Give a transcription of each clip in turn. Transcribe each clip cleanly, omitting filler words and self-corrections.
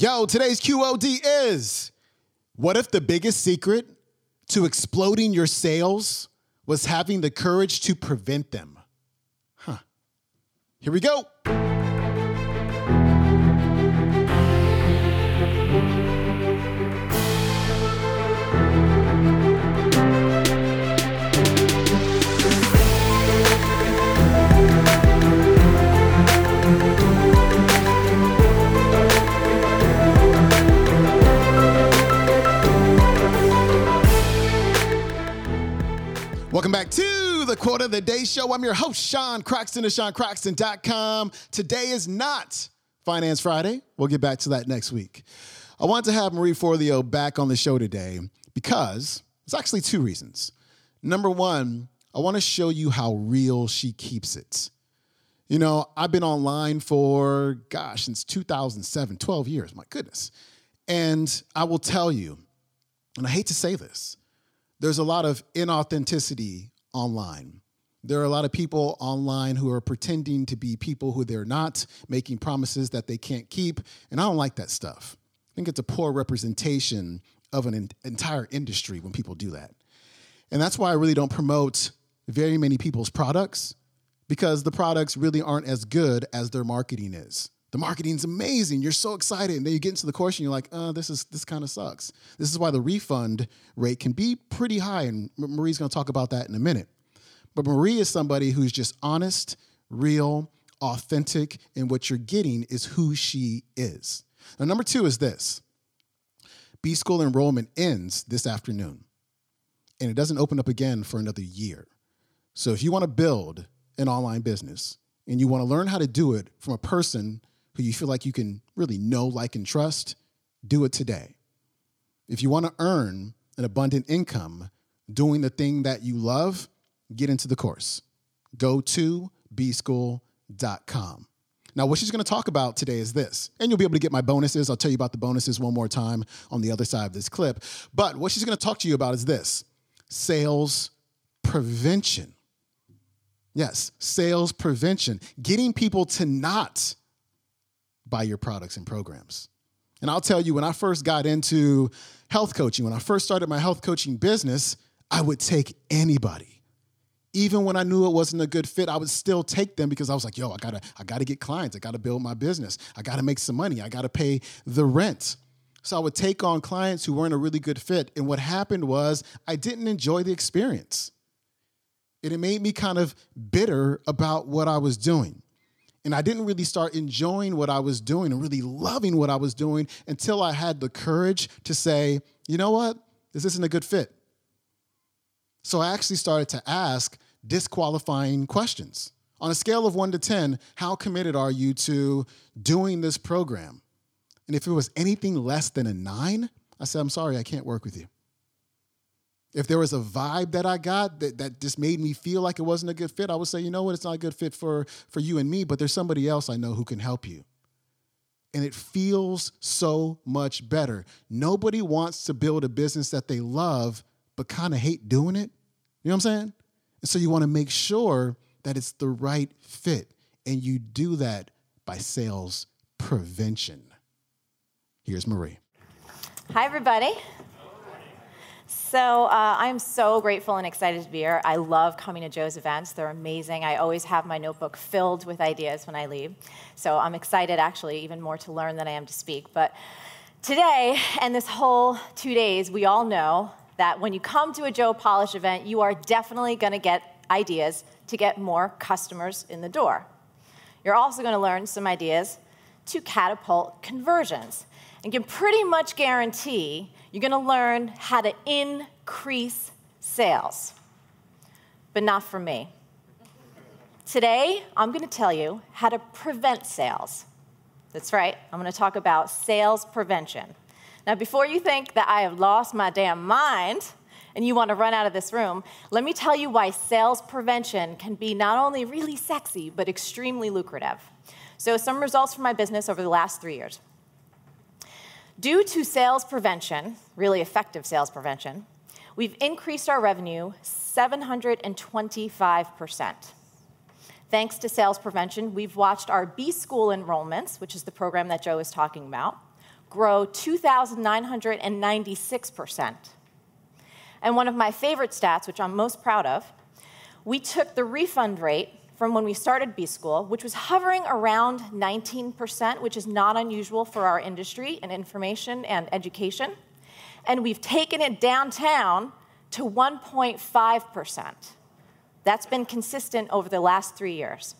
Yo, today's QOD is, what if the biggest secret to exploding your sales was having the courage to prevent them? Huh. Here we go. Welcome back to the Quote of the Day Show. I'm your host, Sean Croxton of SeanCroxton.com. Today is not Finance Friday. We'll get back to that next week. I want to have Marie Forleo back on the show today because it's actually two reasons. Number one, I want to show you how real she keeps it. You know, I've been online for, since 2007, 12 years, my goodness. And I will tell you, and I hate to say this, there's a lot of inauthenticity online. There are a lot of people online who are pretending to be people who they're not, making promises that they can't keep, and I don't like that stuff. I think it's a poor representation of an entire industry when people do that. And that's why I really don't promote very many people's products, because the products really aren't as good as their marketing is. The marketing's amazing. You're so excited. And then you get into the course and you're like, this kind of sucks. This is why the refund rate can be pretty high. And Marie's going to talk about that in a minute. But Marie is somebody who's just honest, real, authentic. And what you're getting is who she is. Now, number two is this. B-School enrollment ends this afternoon. And it doesn't open up again for another year. So if you want to build an online business and you want to learn how to do it from a person who you feel like you can really know, like, and trust, do it today. If you want to earn an abundant income doing the thing that you love, get into the course. Go to bschool.com. Now, what she's going to talk about today is this, and you'll be able to get my bonuses. I'll tell you about the bonuses one more time on the other side of this clip. But what she's going to talk to you about is this, sales prevention. Yes, sales prevention, getting people to not buy your products and programs. And I'll tell you, when I first got into health coaching, when I first started my health coaching business, I would take anybody. Even when I knew it wasn't a good fit, I would still take them because I was like, yo, I gotta get clients. I gotta build my business. I gotta make some money. I gotta pay the rent. So I would take on clients who weren't a really good fit. And what happened was I didn't enjoy the experience. And it made me kind of bitter about what I was doing. And I didn't really start enjoying what I was doing and really loving what I was doing until I had the courage to say, you know what? This isn't a good fit. So I actually started to ask disqualifying questions. On a scale of 1 to 10, how committed are you to doing this program? And if it was anything less than a 9, I said, I'm sorry, I can't work with you. If there was a vibe that I got that just made me feel like it wasn't a good fit, I would say, you know what, it's not a good fit for you and me, but there's somebody else I know who can help you. And it feels so much better. Nobody wants to build a business that they love but kind of hate doing it. You know what I'm saying? And so you want to make sure that it's the right fit. And you do that by sales prevention. Here's Marie. Hi, everybody. So I'm so grateful and excited to be here. I love coming to Joe's events. They're amazing. I always have my notebook filled with ideas when I leave. So I'm excited, actually, even more to learn than I am to speak. But today and this whole 2 days, we all know that when you come to a Joe Polish event, you are definitely going to get ideas to get more customers in the door. You're also going to learn some ideas to catapult conversions. And you can pretty much guarantee you're going to learn how to increase sales, but not for me. Today, I'm going to tell you how to prevent sales. That's right. I'm going to talk about sales prevention. Now, before you think that I have lost my damn mind and you want to run out of this room, let me tell you why sales prevention can be not only really sexy, but extremely lucrative. So some results from my business over the last 3 years. Due to sales prevention, really effective sales prevention, we've increased our revenue 725%. Thanks to sales prevention, we've watched our B-School enrollments, which is the program that Joe was talking about, grow 2,996%. And one of my favorite stats, which I'm most proud of, we took the refund rate from when we started B-School, which was hovering around 19%, which is not unusual for our industry in information and education, and we've taken it downtown to 1.5%. That's been consistent over the last 3 years.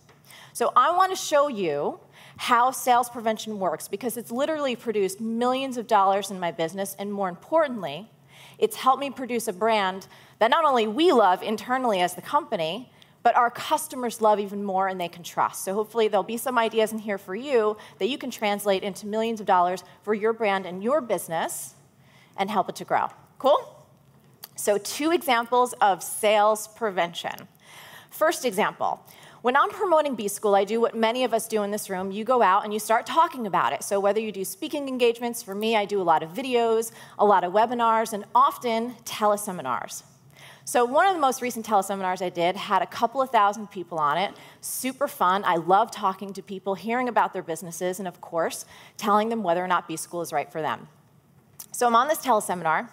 So I want to show you how sales prevention works, because it's literally produced millions of dollars in my business, and more importantly, it's helped me produce a brand that not only we love internally as the company, but our customers love even more and they can trust. So hopefully there'll be some ideas in here for you that you can translate into millions of dollars for your brand and your business and help it to grow. Cool? So 2 examples of sales prevention. First example. When I'm promoting B-School, I do what many of us do in this room. You go out and you start talking about it. So whether you do speaking engagements, for me, I do a lot of videos, a lot of webinars, and often teleseminars. So one of the most recent teleseminars I did had a couple of thousand people on it. Super fun. I love talking to people, hearing about their businesses, and of course, telling them whether or not B-School is right for them. So I'm on this teleseminar.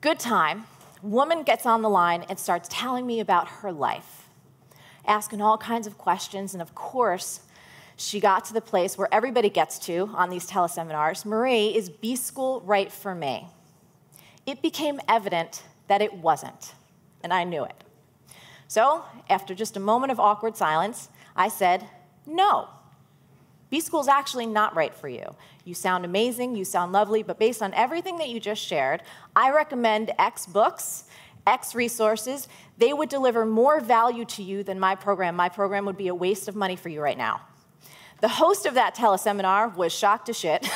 Good time. Woman gets on the line and starts telling me about her life, asking all kinds of questions, and of course, she got to the place where everybody gets to on these teleseminars: Marie, is B-School right for me? It became evident that it wasn't, and I knew it. So after just a moment of awkward silence, I said, no, B-School's actually not right for you. You sound amazing, you sound lovely, but based on everything that you just shared, I recommend X books, X resources. They would deliver more value to you than my program. My program would be a waste of money for you right now. The host of that teleseminar was shocked to shit.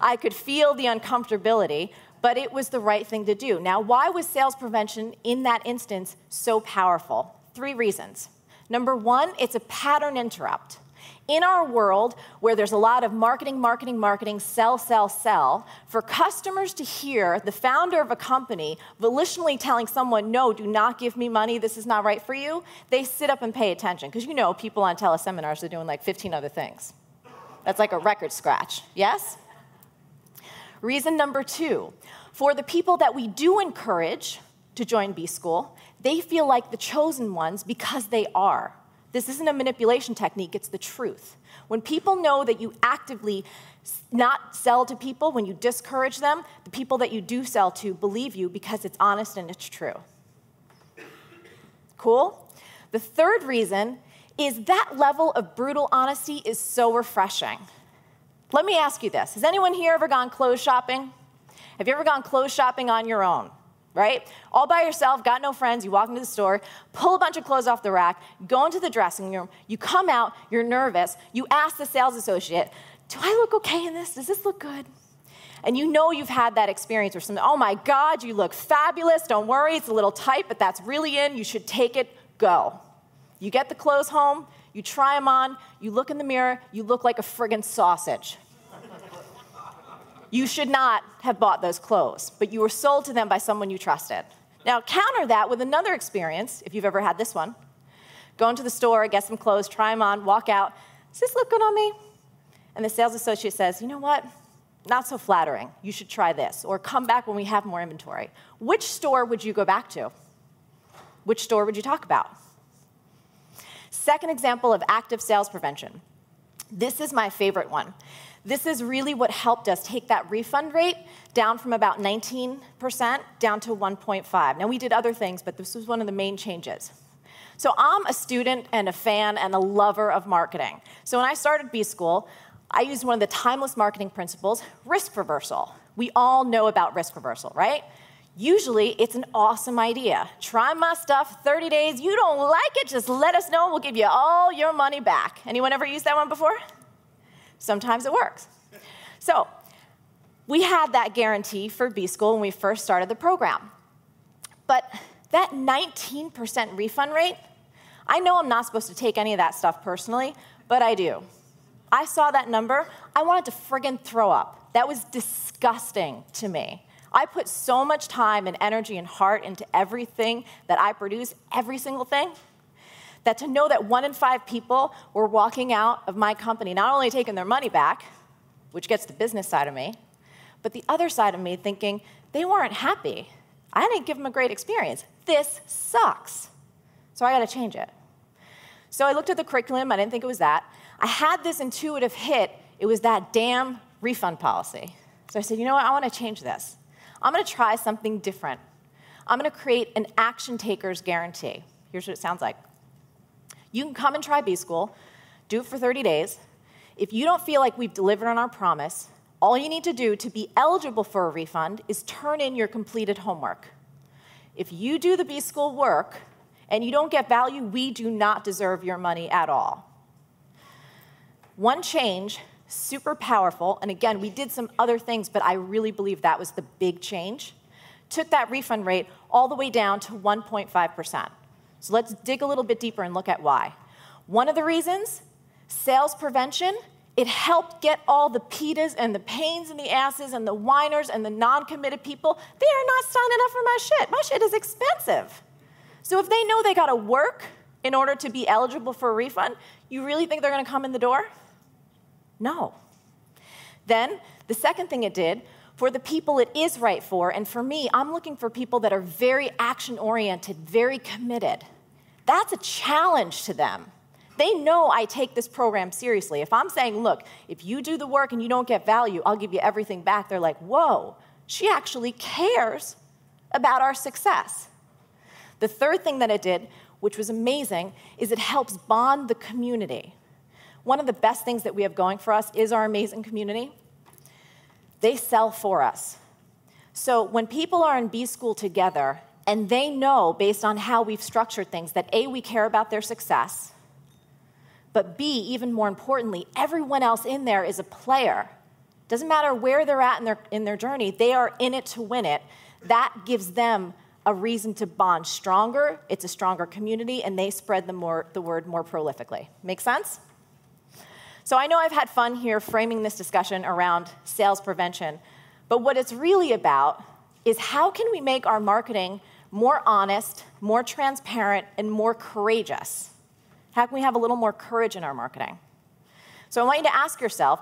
I could feel the uncomfortability, but it was the right thing to do. Now, why was sales prevention in that instance so powerful? 3 reasons. Number 1, it's a pattern interrupt. In our world, where there's a lot of marketing, marketing, marketing, sell, sell, sell, for customers to hear the founder of a company volitionally telling someone, no, do not give me money, this is not right for you, they sit up and pay attention. Because you know people on teleseminars are doing like 15 other things. That's like a record scratch, yes? Reason number 2, for the people that we do encourage to join B-School, they feel like the chosen ones because they are. This isn't a manipulation technique, it's the truth. When people know that you actively not sell to people, when you discourage them, the people that you do sell to believe you because it's honest and it's true. Cool? The third reason is that level of brutal honesty is so refreshing. Let me ask you this. Has anyone here ever gone clothes shopping? Have you ever gone clothes shopping on your own? Right? All by yourself, got no friends, you walk into the store, pull a bunch of clothes off the rack, go into the dressing room, you come out, you're nervous, you ask the sales associate, do I look okay in this? Does this look good? And you know you've had that experience or something, oh my God, you look fabulous, don't worry, it's a little tight, but that's really in, you should take it, go. You get the clothes home, you try them on, you look in the mirror, you look like a friggin' sausage. You should not have bought those clothes, but you were sold to them by someone you trusted. Now, counter that with another experience, if you've ever had this one. Go into the store, get some clothes, try them on, walk out. Does this look good on me? And the sales associate says, you know what? Not so flattering. You should try this, or come back when we have more inventory. Which store would you go back to? Which store would you talk about? Second example of active sales prevention. This is my favorite one. This is really what helped us take that refund rate down from about 19% down to 1.5. Now, we did other things, but this was one of the main changes. So I'm a student and a fan and a lover of marketing. So when I started B-School, I used one of the timeless marketing principles, risk reversal. We all know about risk reversal, right? Usually, it's an awesome idea. Try my stuff, 30 days. You don't like it, just let us know, and we'll give you all your money back. Anyone ever used that one before? Sometimes it works. So we had that guarantee for B-School when we first started the program. But that 19% refund rate, I know I'm not supposed to take any of that stuff personally, but I do. I saw that number. I wanted to friggin' throw up. That was disgusting to me. I put so much time and energy and heart into everything that I produce, every single thing, that to know that 1 in 5 people were walking out of my company, not only taking their money back, which gets the business side of me, but the other side of me thinking, they weren't happy. I didn't give them a great experience. This sucks. So I got to change it. So I looked at the curriculum. I didn't think it was that. I had this intuitive hit. It was that damn refund policy. So I said, you know what? I want to change this. I'm going to try something different. I'm going to create an action taker's guarantee. Here's what it sounds like. You can come and try B-School. Do it for 30 days. If you don't feel like we've delivered on our promise, all you need to do to be eligible for a refund is turn in your completed homework. If you do the B-School work and you don't get value, we do not deserve your money at all. One change, super powerful, and again, we did some other things, but I really believe that was the big change. Took that refund rate all the way down to 1.5%. So let's dig a little bit deeper and look at why. One of the reasons, sales prevention. It helped get all the PETAs and the pains in the asses and the whiners and the non-committed people. They are not signing up for my shit. My shit is expensive. So if they know they got to work in order to be eligible for a refund, you really think they're going to come in the door? No. Then the second thing it did, for the people it is right for, and for me, I'm looking for people that are very action-oriented, very committed. That's a challenge to them. They know I take this program seriously. If I'm saying, look, if you do the work and you don't get value, I'll give you everything back, they're like, whoa, she actually cares about our success. The third thing that it did, which was amazing, is it helps bond the community. One of the best things that we have going for us is our amazing community. They sell for us. So when people are in B-School together and they know, based on how we've structured things, that A, we care about their success, but B, even more importantly, everyone else in there is a player. Doesn't matter where they're at in their journey, they are in it to win it. That gives them a reason to bond stronger. It's a stronger community, and they spread the word more prolifically. Make sense? So I know I've had fun here framing this discussion around sales prevention, but what it's really about is how can we make our marketing more honest, more transparent, and more courageous? How can we have a little more courage in our marketing? So I want you to ask yourself,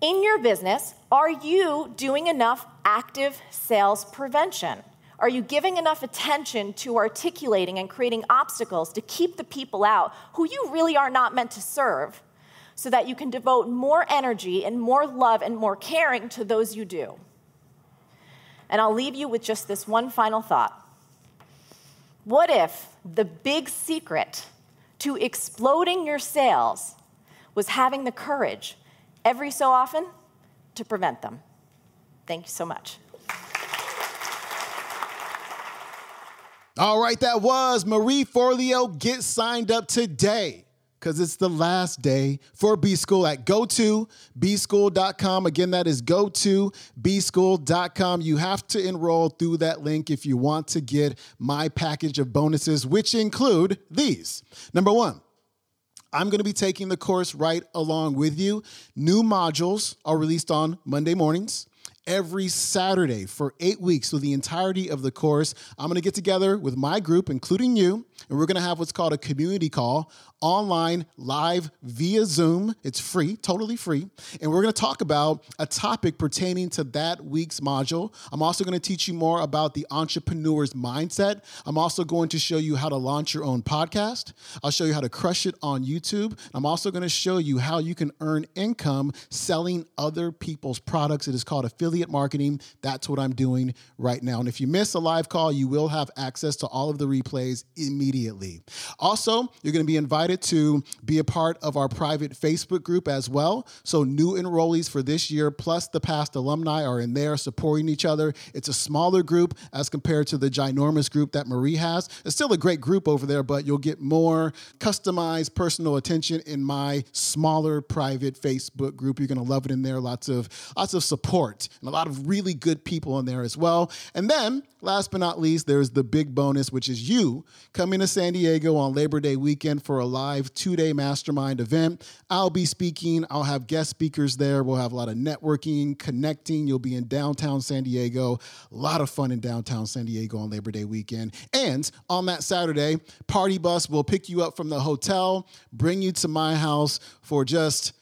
in your business, are you doing enough active sales prevention? Are you giving enough attention to articulating and creating obstacles to keep the people out who you really are not meant to serve, so that you can devote more energy and more love and more caring to those you do? And I'll leave you with just this one final thought. What if the big secret to exploding your sales was having the courage every so often to prevent them? Thank you so much. All right, that was Marie Forleo. Get signed up today, because it's the last day for B-School at gotobschool.com. Again, that is gotobschool.com. You have to enroll through that link if you want to get my package of bonuses, which include these. Number one, I'm going to be taking the course right along with you. New modules are released on Monday mornings. Every Saturday for 8 weeks, so the entirety of the course, I'm going to get together with my group, including you, and we're going to have what's called a community call, online, live, via Zoom. It's free, totally free, and we're going to talk about a topic pertaining to that week's module. I'm also going to teach you more about the entrepreneur's mindset. I'm also going to show you how to launch your own podcast. I'll show you how to crush it on YouTube. I'm also going to show you how you can earn income selling other people's products. It is called affiliate marketing. That's what I'm doing right now. And if you miss a live call, you will have access to all of the replays immediately. Also, you're going to be invited to be a part of our private Facebook group as well. So new enrollees for this year, plus the past alumni, are in there supporting each other. It's a smaller group as compared to the ginormous group that Marie has. It's still a great group over there, but you'll get more customized personal attention in my smaller private Facebook group. You're going to love it in there. Lots of support. And a lot of really good people in there as well. And then, last but not least, there's the big bonus, which is you coming to San Diego on Labor Day weekend for a live 2-day mastermind event. I'll be speaking. I'll have guest speakers there. We'll have a lot of networking, connecting. You'll be in downtown San Diego. A lot of fun in downtown San Diego on Labor Day weekend. And on that Saturday, Party Bus will pick you up from the hotel, bring you to my house for just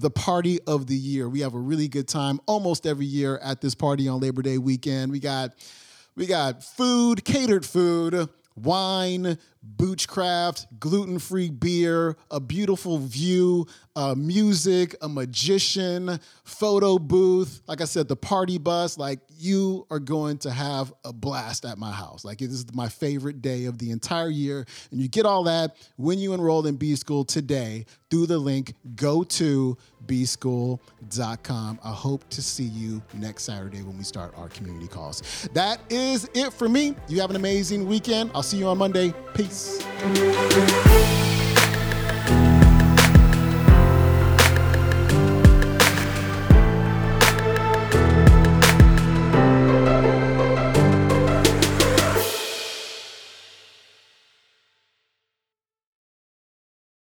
the party of the year. We have a really good time almost every year at this party on Labor Day weekend. We got food, catered food, wine, Boochcraft, gluten-free beer, a beautiful view, music, a magician, photo booth. Like I said, the party bus. Like, you are going to have a blast at my house. Like, this is my favorite day of the entire year. And you get all that when you enroll in B-School today through the link, go to B-School.com. I hope to see you next Saturday when we start our community calls. That is it for me. You have an amazing weekend. I'll see you on Monday. Peace.